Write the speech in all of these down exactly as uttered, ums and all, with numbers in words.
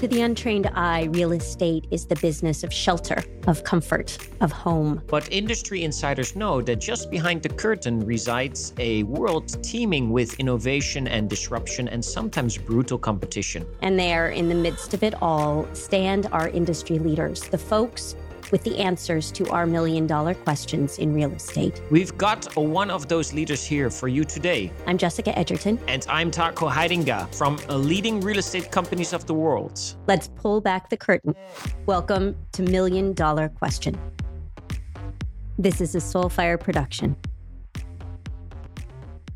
To the untrained eye, real estate is the business of shelter, of comfort, of home. But industry insiders know that just behind the curtain resides a world teeming with innovation and disruption and sometimes brutal competition. And there, in the midst of it all, stand our industry leaders, the folks with the answers to our million dollar questions in real estate. We've got a, one of those leaders here for you today. I'm Jessica Edgerton. And I'm Taco Heidinga from Leading Real Estate Companies of the World. Let's pull back the curtain. Welcome to Million Dollar Question. This is a Soulfire production.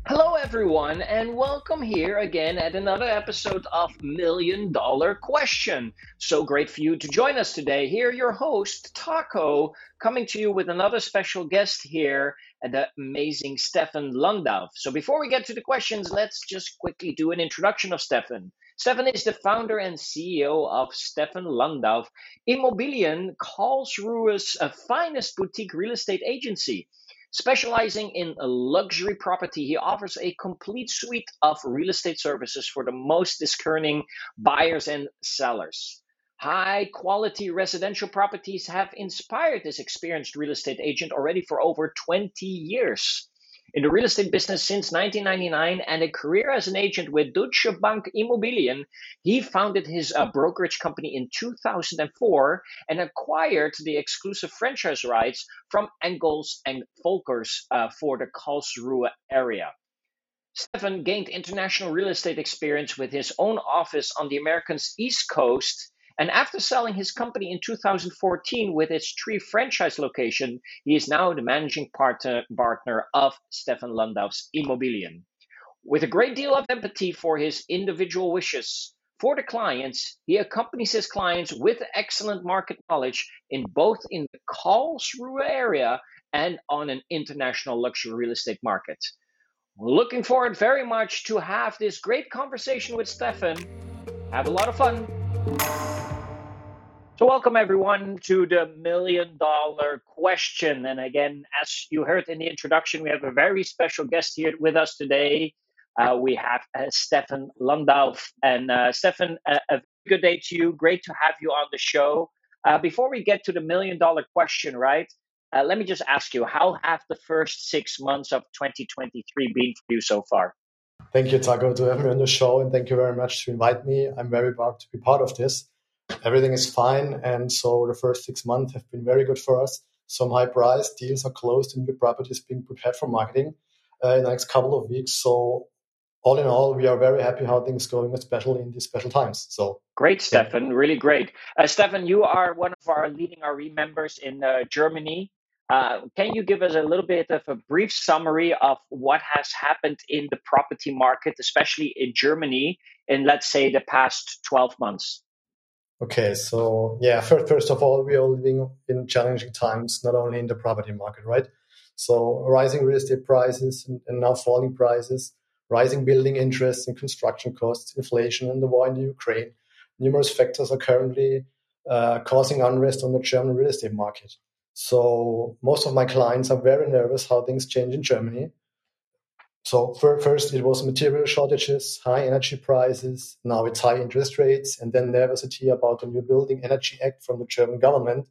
Hello, everyone, and welcome here again at another episode of Million Dollar Question. So great for you to join us today. Here, your host, Taco, coming to you with another special guest here, the amazing Steffen Landauf. So before we get to the questions, let's just quickly do an introduction of Steffen. Steffen is the founder and C E O of Steffen Landauf Immobilien, Karlsruhe's finest boutique real estate agency. Specializing in a luxury property, he offers a complete suite of real estate services for the most discerning buyers and sellers. High-quality residential properties have inspired this experienced real estate agent already for over twenty years. In the real estate business since nineteen ninety-nine and a career as an agent with Deutsche Bank Immobilien, he founded his uh, brokerage company in two thousand four and acquired the exclusive franchise rights from Engels and Volkers uh, for the Karlsruhe area. Steffen gained international real estate experience with his own office on the Americans' East Coast. And after selling his company in two thousand fourteen with its three franchise location, he is now the managing partner, partner of Steffen Landauf's Immobilien. With a great deal of empathy for his individual wishes for the clients, he accompanies his clients with excellent market knowledge in both in the Karlsruhe area and on an international luxury real estate market. Looking forward very much to have this great conversation with Steffen. Have a lot of fun. So welcome everyone to the Million Dollar Question. And again, as you heard in the introduction, we have a very special guest here with us today. Uh, we have uh, Steffen Landauf. And uh, Steffen, uh, a good day to you. Great to have you on the show. Uh, before we get to the Million Dollar Question, right? Uh, let me just ask you, how have the first six months of twenty twenty-three been for you so far? Thank you, Taco, to have me on the show, and thank you very much to invite me. I'm very proud to be part of this. Everything is fine, and so the first six months have been very good for us. Some high-priced deals are closed and new properties being prepared for marketing uh, in the next couple of weeks. So all in all, we are very happy how things are going, especially in these special times. So great, Steffen. Yeah. Really great. Uh, Steffen, you are one of our leading R E members in uh, Germany. Uh, can you give us a little bit of a brief summary of what has happened in the property market, especially in Germany, in, let's say, the past twelve months? Okay, so, yeah, first, first of all, we are living in challenging times, not only in the property market, right? So rising real estate prices and, and now falling prices, rising building interest and construction costs, inflation and the war in the Ukraine. Numerous factors are currently uh, causing unrest on the German real estate market. So most of my clients are very nervous how things change in Germany. So first it was material shortages, high energy prices, now it's high interest rates, and then nervosity about the new Building Energy Act from the German government.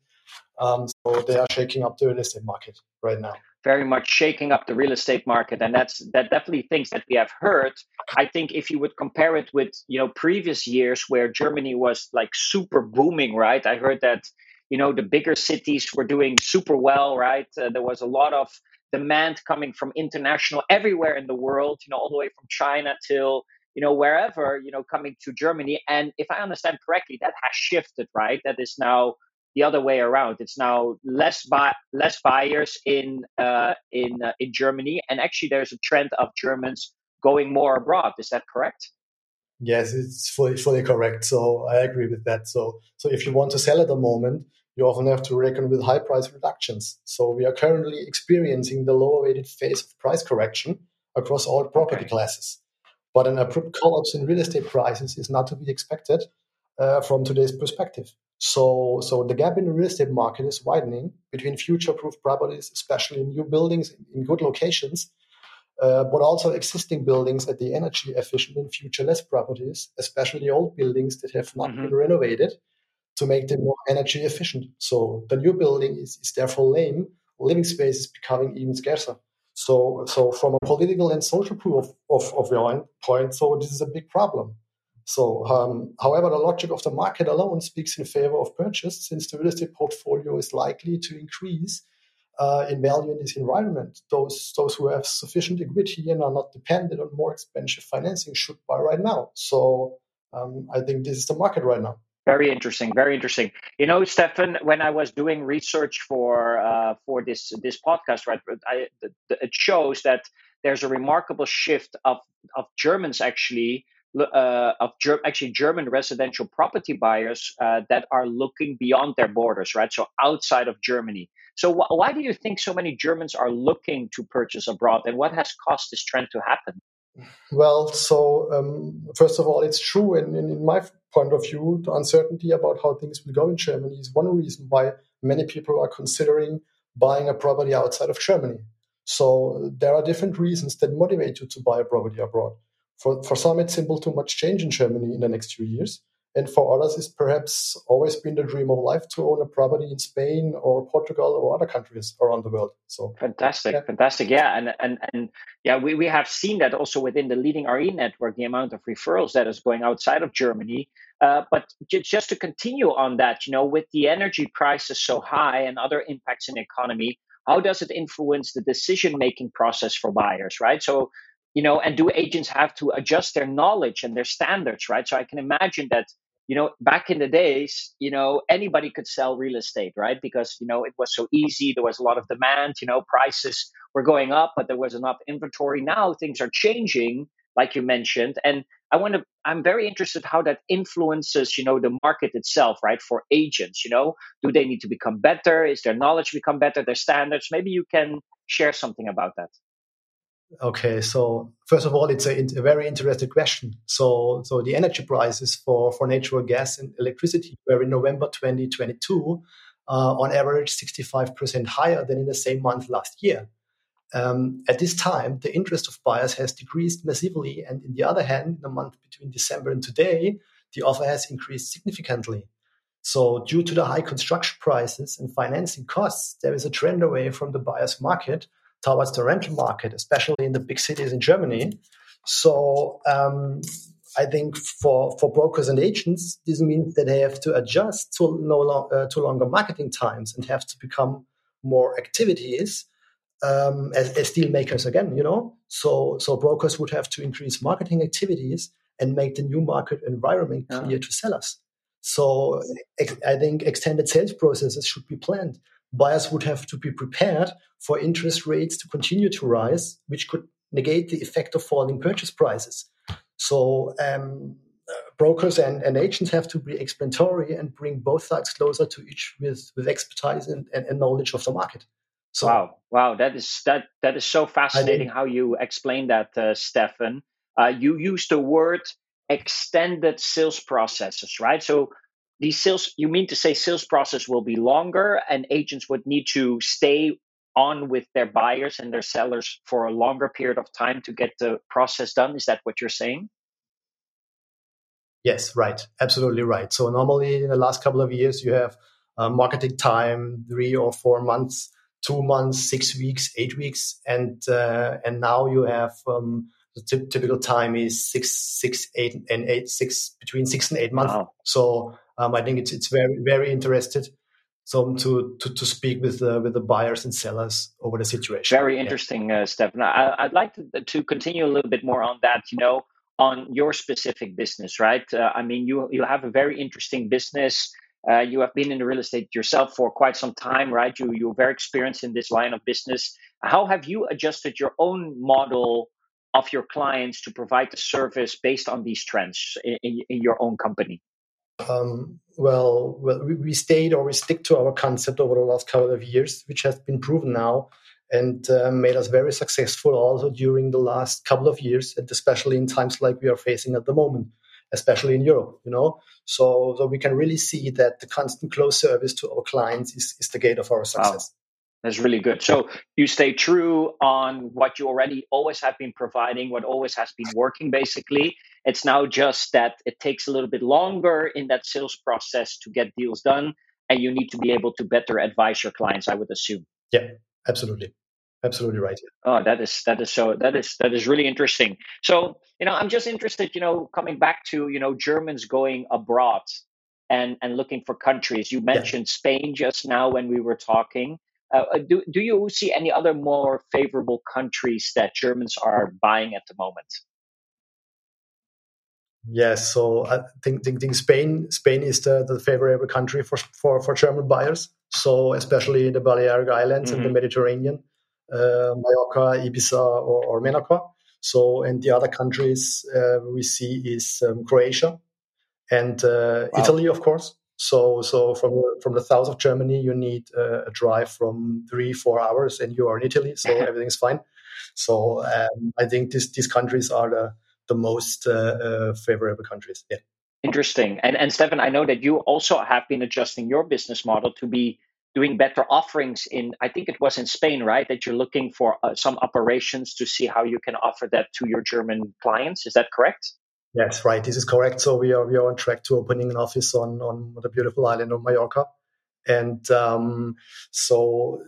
Um, so they are shaking up the real estate market right now. Very much shaking up the real estate market. And that's that definitely things that we have heard. I think if you would compare it with, you know, previous years where Germany was like super booming, right? I heard that you know, the bigger cities were doing super well, right? Uh, there was a lot of demand coming from international everywhere in the world, you know, all the way from China till, you know, wherever, you know, coming to Germany. And if I understand correctly, that has shifted, right? That is now the other way around. It's now less buy, less buyers in uh, in uh, in Germany. And actually, there's a trend of Germans going more abroad. Is that correct? Yes, it's fully, fully correct. So I agree with that. So, so if you want to sell at the moment, you often have to reckon with high price reductions. So we are currently experiencing the lower weighted phase of price correction across all property classes. But an abrupt collapse in real estate prices is not to be expected uh, from today's perspective. So, so the gap in the real estate market is widening between future-proof properties, especially in new buildings in good locations, uh, but also existing buildings at the energy efficient and future-less properties, especially old buildings that have not mm-hmm. been renovated, to make them more energy efficient. So the new building is, is therefore lame. Living space is becoming even scarcer. So, so from a political and social proof of, of your point, so this is a big problem. So, um, however, the logic of the market alone speaks in favor of purchase, since the real estate portfolio is likely to increase uh, in value in this environment. Those those who have sufficient equity and are not dependent on more expensive financing should buy right now. So, um, I think this is the market right now. Very interesting. Very interesting. You know, Steffen, when I was doing research for uh, for this this podcast, right, I, it shows that there's a remarkable shift of of Germans actually uh, of Ger- actually German residential property buyers uh, that are looking beyond their borders, right? So outside of Germany. So wh- why do you think so many Germans are looking to purchase abroad, and what has caused this trend to happen? Well, so um, first of all, it's true. And in, in, in my point of view, the uncertainty about how things will go in Germany is one reason why many people are considering buying a property outside of Germany. So there are different reasons that motivate you to buy a property abroad. For, for some, it's simple too much change in Germany in the next few years. And for others, it's perhaps always been the dream of life to own a property in Spain or Portugal or other countries around the world. So fantastic, yeah. fantastic, yeah, and and and yeah, we, we have seen that also within the Leading R E network, the amount of referrals that is going outside of Germany. Uh, but j- just to continue on that, you know, with the energy prices so high and other impacts in the economy, how does it influence the decision making process for buyers, right? So, you know, and do agents have to adjust their knowledge and their standards, right? So I can imagine that. You know, back in the days, you know, anybody could sell real estate, right? Because, you know, it was so easy. There was a lot of demand, you know, prices were going up, but there was enough inventory. Now things are changing, like you mentioned. And I want to, I'm very interested how that influences, you know, the market itself, right? For agents, you know, do they need to become better? Is their knowledge become better? Their standards? Maybe you can share something about that. Okay, so first of all, it's a, a very interesting question. So, so the energy prices for, for natural gas and electricity were in November twenty twenty-two, uh, on average sixty-five percent higher than in the same month last year. Um, at this time, the interest of buyers has decreased massively, and on the other hand, in the month between December and today, the offer has increased significantly. So, due to the high construction prices and financing costs, there is a trend away from the buyer's market towards the rental market, especially in the big cities in Germany. So um, I think for, for brokers and agents, this means that they have to adjust to no long, uh, to longer marketing times and have to become more activities um, as, as deal makers again, you know. So so brokers would have to increase marketing activities and make the new market environment clear yeah. to sellers. So ex- I think extended sales processes should be planned. Buyers would have to be prepared for interest rates to continue to rise, which could negate the effect of falling purchase prices. So um, uh, brokers and, and agents have to be explanatory and bring both sides closer to each with, with expertise and, and, and knowledge of the market. So, wow, wow, that is that that is so fascinating how you explain that, uh, Steffen. Uh, you used the word extended sales processes, right? So these sales, you mean to say sales process will be longer and agents would need to stay on with their buyers and their sellers for a longer period of time to get the process done. Is that what you're saying? Yes, right. Absolutely right. So normally in the last couple of years, you have uh, marketing time, three or four months, two months, six weeks, eight weeks. And uh, and now you have um, the t- typical time is six, six, eight, and eight, six, between six and eight months. Wow. So Um, I think it's it's very very interested so to to, to speak with uh, with the buyers and sellers over the situation. Very interesting, yeah. uh, Steffen. I, I'd like to to continue a little bit more on that. You know, on your specific business, right? Uh, I mean, you you have a very interesting business. Uh, you have been in the real estate yourself for quite some time, right? You you're very experienced in this line of business. How have you adjusted your own model of your clients to provide the service based on these trends in, in, in your own company? Um, well, well, we stayed or we stick to our concept over the last couple of years, which has been proven now and uh, made us very successful also during the last couple of years, and especially in times like we are facing at the moment, especially in Europe, you know. So, so we can really see that the constant close service to our clients is, is the gate of our success. Wow. That's really good. So you stay true on what you already always have been providing, what always has been working, basically. It's now just that it takes a little bit longer in that sales process to get deals done, and you need to be able to better advise your clients, I would assume. Yeah, absolutely. Absolutely right. Oh, that is that is so that is that is really interesting. So, you know, I'm just interested, you know, coming back to, you know, Germans going abroad and, and looking for countries. You mentioned yeah. Spain just now when we were talking. Uh, do do you see any other more favorable countries that Germans are buying at the moment? Yes, so I think think, think Spain Spain is the, the favorable country for, for for German buyers. So especially the Balearic Islands mm-hmm. and the Mediterranean. Uh, Mallorca, Ibiza, or, or Menorca. So, and the other countries uh, we see is um, Croatia and uh, wow. Italy, of course. So, so from from the south of Germany, you need uh, a drive from three, four hours, and you are in Italy, so everything's fine. So, um, I think this, these countries are the the most uh, uh, favorable countries. Yeah. Interesting. And and Steffen, I know that you also have been adjusting your business model to be doing better offerings in, I think it was in Spain, right? That you're looking for uh, some operations to see how you can offer that to your German clients. Is that correct? Yes, right. This is correct. So we are we are on track to opening an office on, on the beautiful island of Mallorca. And um, so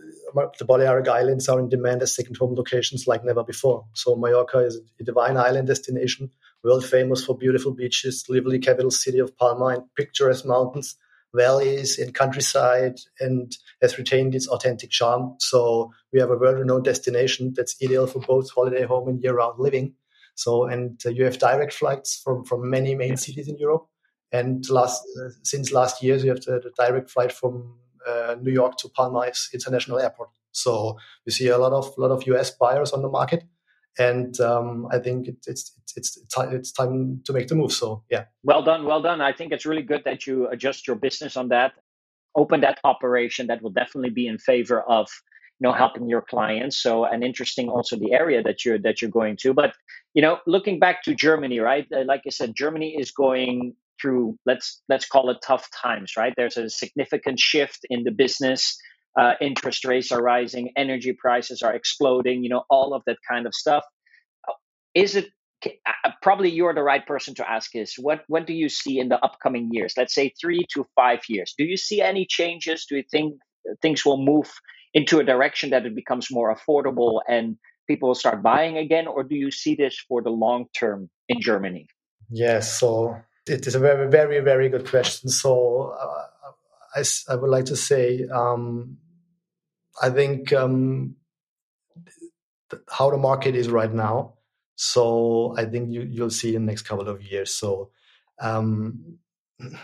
the Balearic Islands are in demand as second home locations like never before. So Mallorca is a divine island destination, world famous for beautiful beaches, lively capital city of Palma, and picturesque mountains, valleys, and countryside, and has retained its authentic charm. So we have a world-renowned destination that's ideal for both holiday home and year-round living. So, and uh, you have direct flights from, from many main cities in Europe. And last uh, since last year, you have the, the direct flight from uh, New York to Palma International Airport. So we see a lot of lot of U S buyers on the market. And um, I think it, it's it's it's it's time to make the move. So yeah, well done, well done. I think it's really good that you adjust your business on that, open that operation. That will definitely be in favor of you know helping your clients. So and interesting also the area that you're that you're going to. But you know, looking back to Germany, right? Like I said, Germany is going through let's let's call it tough times, right? There's a significant shift in the business. Uh, interest rates are rising, energy prices are exploding, you know, all of that kind of stuff. Is it, probably you're the right person to ask is, what, what do you see in the upcoming years? Let's say three to five years. Do you see any changes? Do you think things will move into a direction that it becomes more affordable and people will start buying again? Or do you see this for the long term in Germany? Yes, so it is a very, very, very good question. So uh, I, I would like to say, um, I think um, th- how the market is right now. So I think you, you'll see in the next couple of years. So um,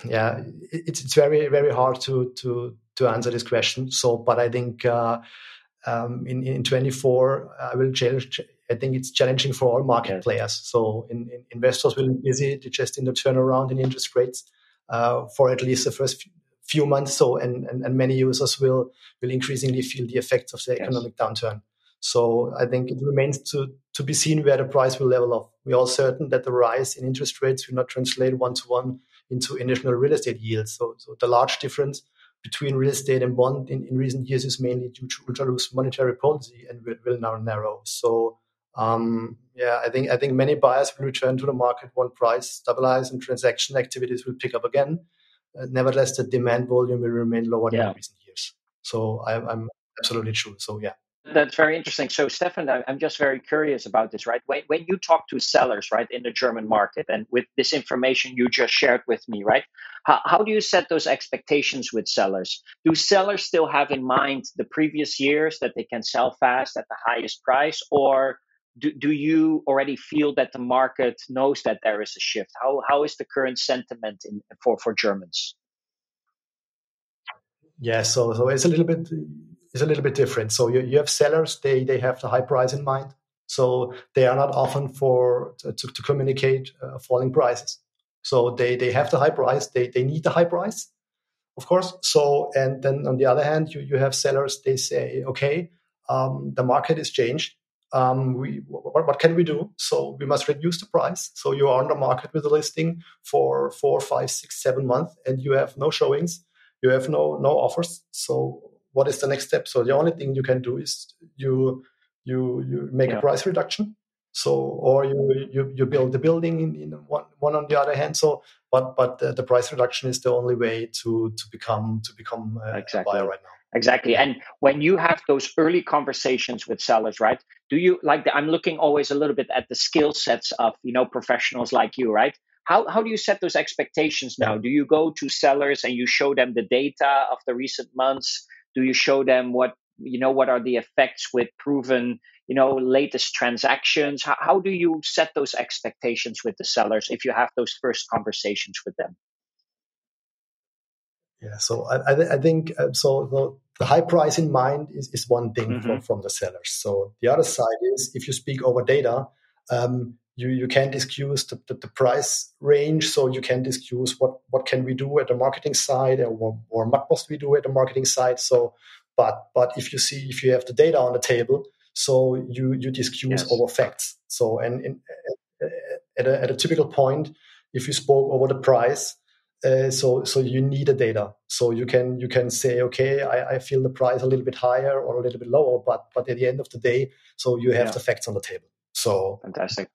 yeah, it, it's very, very hard to, to, to answer this question. So, but I think uh, um, in, in twenty-four, I will challenge, I think it's challenging for all market okay. players. So in, in investors will be busy digesting the turnaround in interest rates uh, for at least the first few few months so and, and, and many users will, will increasingly feel the effects of the yes. economic downturn. So I think it remains to, to be seen where the price will level off. We are certain that the rise in interest rates will not translate one-to-one into additional real estate yields. So, so the large difference between real estate and bond in, in recent years is mainly due to ultra-loose monetary policy and will, will now narrow. So um, yeah, I think I think many buyers will return to the market when price stabilizes and transaction activities will pick up again. Uh, nevertheless, the demand volume will remain lower than yeah. in recent years. So I, I'm absolutely true. So, yeah. That's very interesting. So, Steffen, I, I'm just very curious about this, right? When, when you talk to sellers, right, in the German market and with this information you just shared with me, right, how, how do you set those expectations with sellers? Do sellers still have in mind the previous years that they can sell fast at the highest price? Or do, do you already feel that the market knows that there is a shift? How how is the current sentiment in, for for Germans? Yeah, so so it's a little bit it's a little bit different. So you, you have sellers, they they have the high price in mind, so they are not often for to, to communicate uh, falling prices. So they they have the high price, they they need the high price, of course. So and then on the other hand, you you have sellers, they say, okay, um, the market has changed. Um, we what, what can we do? So we must reduce the price. So you are on the market with a listing for four, five, six, seven months, and you have no showings, you have no no offers. So what is the next step? So the only thing you can do is you you you make yeah. a price reduction. So or you you, you build the building in, in one one on the other hand. So but but the, the price reduction is the only way to to become to become a, exactly. a buyer right now. Exactly. And when you have those early conversations with sellers, right? Do you like the, I'm looking always a little bit at the skill sets of, you know, professionals like you, right? How how do you set those expectations now? Do you go to sellers and you show them the data of the recent months? Do you show them what, you know, what are the effects with proven, you know, latest transactions? How, how do you set those expectations with the sellers if you have those first conversations with them? Yeah, so I, I, th- I think uh, so. The, the high price in mind is, is one thing mm-hmm. from, from the sellers. So the other side is if you speak over data, um, you you can't excuse the, the, the price range. So you can't excuse what, what can we do at the marketing side or or what must we do at the marketing side. So, but but if you see if you have the data on the table, so you you excuse yes. over facts. So and, and at a, at a typical point, if you spoke over the price. Uh, so, so you need a data. So you can you can say, okay, I, I feel the price a little bit higher or a little bit lower, but but at the end of the day, so you have yeah. the facts on the table. So fantastic.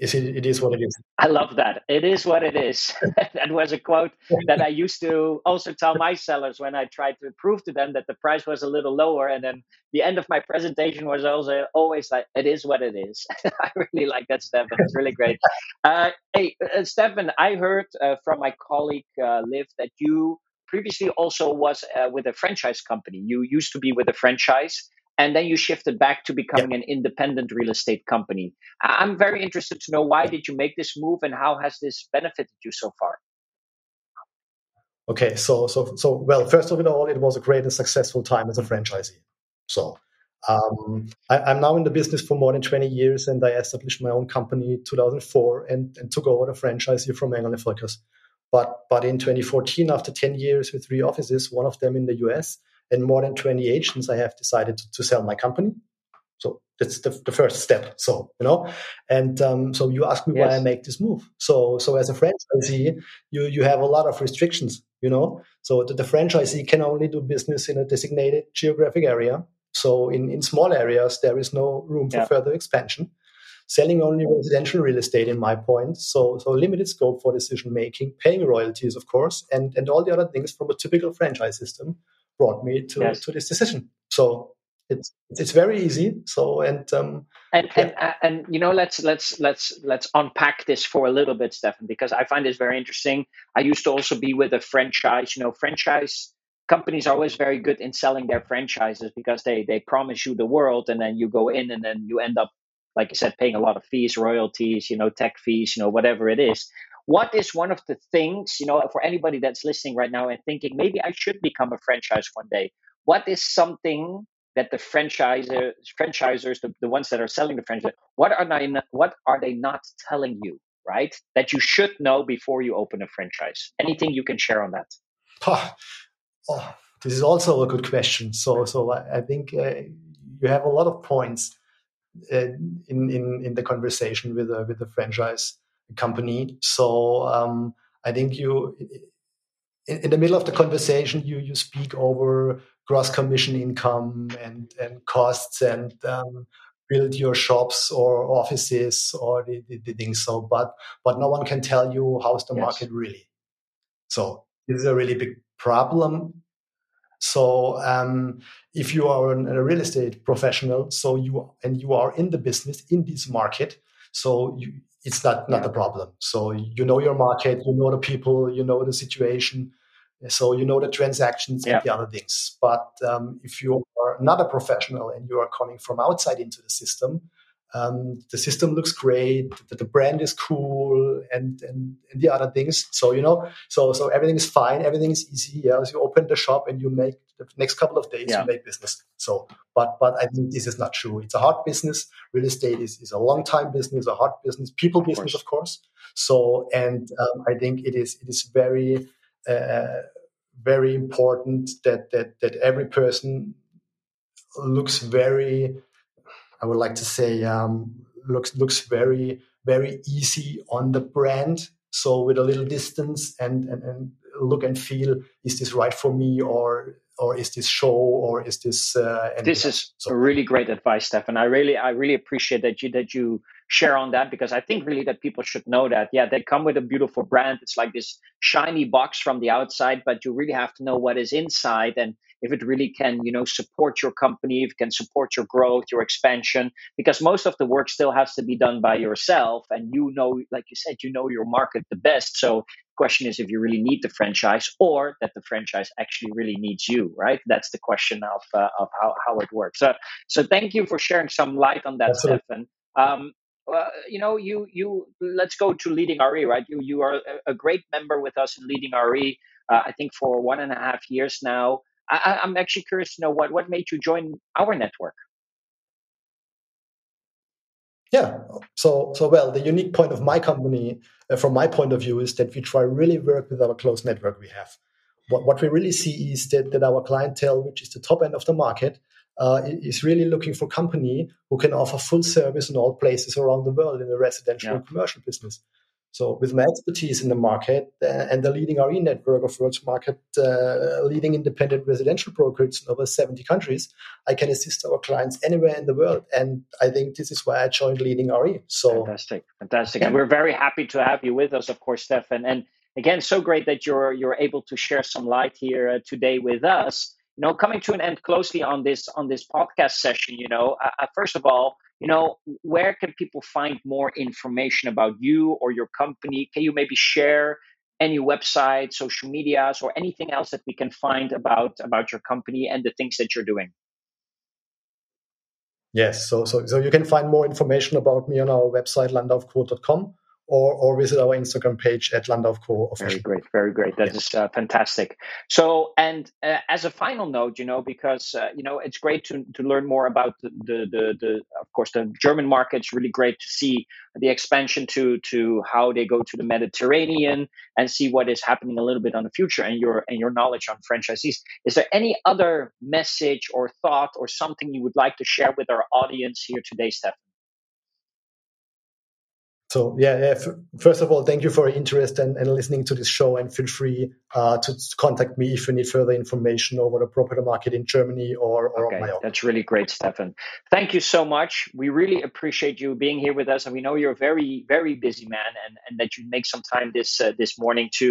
It, it is what it is. I love that. It is what it is. That was a quote that I used to also tell my sellers when I tried to prove to them that the price was a little lower. And then the end of my presentation was also always like, it is what it is. I really like that, Steffen. It's really great. Uh, hey, uh, Steffen, I heard uh, from my colleague, uh, Liv, that you previously also was uh, with a franchise company. You used to be with a franchise. And then you shifted back to becoming yep. an independent real estate company. I'm very interested to know why did you make this move and how has this benefited you so far? Okay, so so so well, first of all, it was a great and successful time as a franchisee. So um, I, I'm now in the business for more than twenty years, and I established my own company in two thousand four and, and took over the franchisee from Engel and Volkers. But but in twenty fourteen, after ten years with three offices, one of them in the U S, and more than twenty agents, I have decided to, to sell my company. So that's the, the first step. So, you know, and um, so you ask me yes. why I make this move. So, so as a franchisee, you, you have a lot of restrictions, you know, so the, the franchisee can only do business in a designated geographic area. So in, in small areas, there is no room for yeah. further expansion, selling only residential real estate in my point. So, so limited scope for decision-making, paying royalties, of course, and, and all the other things from a typical franchise system. Brought me to, yes. to this decision. So it's it's very easy. So and um, and yeah. and and you know let's let's let's let's unpack this for a little bit, Steffen, because I find this very interesting. I used to also be with a franchise. You know, franchise companies are always very good in selling their franchises because they they promise you the world, and then you go in, and then you end up, like you said, paying a lot of fees, royalties, you know, tech fees, you know, whatever it is. What is one of the things, you know, for anybody that's listening right now and thinking, maybe I should become a franchise one day, what is something that the franchisor, franchisors, the, the ones that are selling the franchise, what are they not, what are they not telling you, right, that you should know before you open a franchise? Anything you can share on that? Oh, oh, this is also a good question. So so I think uh, you have a lot of points uh, in, in, in the conversation with, uh, with the franchise company. So um, I think you, in, in the middle of the conversation, you you speak over gross commission income and, and costs and um, build your shops or offices or the, the, the things. So, but but no one can tell you how's the yes. market really. So this is a really big problem. So um, if you are an, a real estate professional, so you and you are in the business in this market, so you. It's not, not yeah. a problem. So you know your market, you know the people, you know the situation. So you know the transactions yeah. and the other things. But um, if you are not a professional and you are coming from outside into the system, um, the system looks great, the, the brand is cool and, and, and the other things. So, you know, so so everything is fine. Everything is easy. Yeah? So you open the shop and you make the next couple of days, yeah. you make business. So, but but I think this is not true. It's a hard business. Real estate is, is a long time business, a hard business, people business, of course. So, and um, I think it is it is very uh, very important that that that every person looks very, I would like to say, um, looks looks very very easy on the brand. So with a little distance and and, and look and feel, is this right for me or or is this show, or is this? Uh, this is so. Really great advice, Steffen. I really, I really appreciate that you that you share on that, because I think really that people should know that. Yeah, they come with a beautiful brand. It's like this shiny box from the outside, but you really have to know what is inside and if it really can, you know, support your company, if it can support your growth, your expansion, because most of the work still has to be done by yourself. And you know, like you said, you know your market the best. So the question is if you really need the franchise or that the franchise actually really needs you, right? That's the question of uh, of how, how it works. So, so thank you for sharing some light on that, Steffen. Um, Uh, you know, you you let's go to Leading R E, right? You you are a great member with us in Leading R E. Uh, I think for one and a half years now. I, I'm actually curious to know what what made you join our network. Yeah, so so well, the unique point of my company, uh, from my point of view, is that we try really work with our close network we have. What what we really see is that that our clientele, which is the top end of the market, Uh, is really looking for company who can offer full service in all places around the world in the residential yeah. and commercial business. So with my expertise in the market uh, and the Leading R E network of world's market uh, leading independent residential brokers in over seventy countries, I can assist our clients anywhere in the world. And I think this is why I joined Leading R E. So fantastic, fantastic. Yeah. And we're very happy to have you with us, of course, Steffen. And again, so great that you're you're able to share some light here uh, today with us. You know, coming to an end closely on this on this podcast session, you know, uh, first of all, you know, where can people find more information about you or your company? Can you maybe share any websites, social medias, or anything else that we can find about about your company and the things that you're doing? Yes, so so so you can find more information about me on our website, landauf co dot com. Or, or visit our Instagram page at Landauf Co. Very great, very great. That yes. is uh, fantastic. So, and uh, as a final note, you know, because uh, you know, it's great to to learn more about the, the the the of course the German market. It's really great to see the expansion to to how they go to the Mediterranean and see what is happening a little bit on the future and your and your knowledge on franchisees. Is there any other message or thought or something you would like to share with our audience here today, Steffen? So yeah, yeah f- first of all, thank you for your interest and, and listening to this show, and feel free uh, to contact me if you need further information over the property market in Germany or, or okay, on my own. That's really great, Steffen. Thank you so much. We really appreciate you being here with us, and we know you're a very, very busy man, and, and that you make some time this uh, this morning to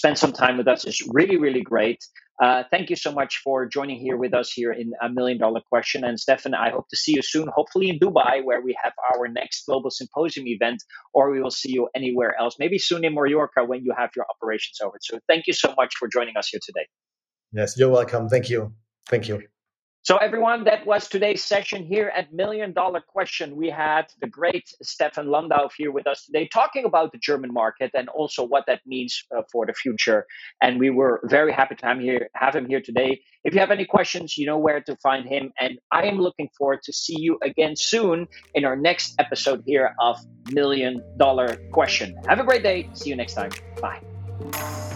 spend some time with us is really, really great. Uh, thank you so much for joining here with us here in A Million Dollar Question. And Steffen, I hope to see you soon, hopefully in Dubai, where we have our next global symposium event, or we will see you anywhere else, maybe soon in Mallorca when you have your operations over. So thank you so much for joining us here today. Yes, you're welcome. Thank you. Thank you. So everyone, that was today's session here at Million Dollar Question. We had the great Steffen Landauf here with us today talking about the German market and also what that means uh, for the future. And we were very happy to have him, here, have him here today. If you have any questions, you know where to find him. And I am looking forward to see you again soon in our next episode here of Million Dollar Question. Have a great day. See you next time. Bye.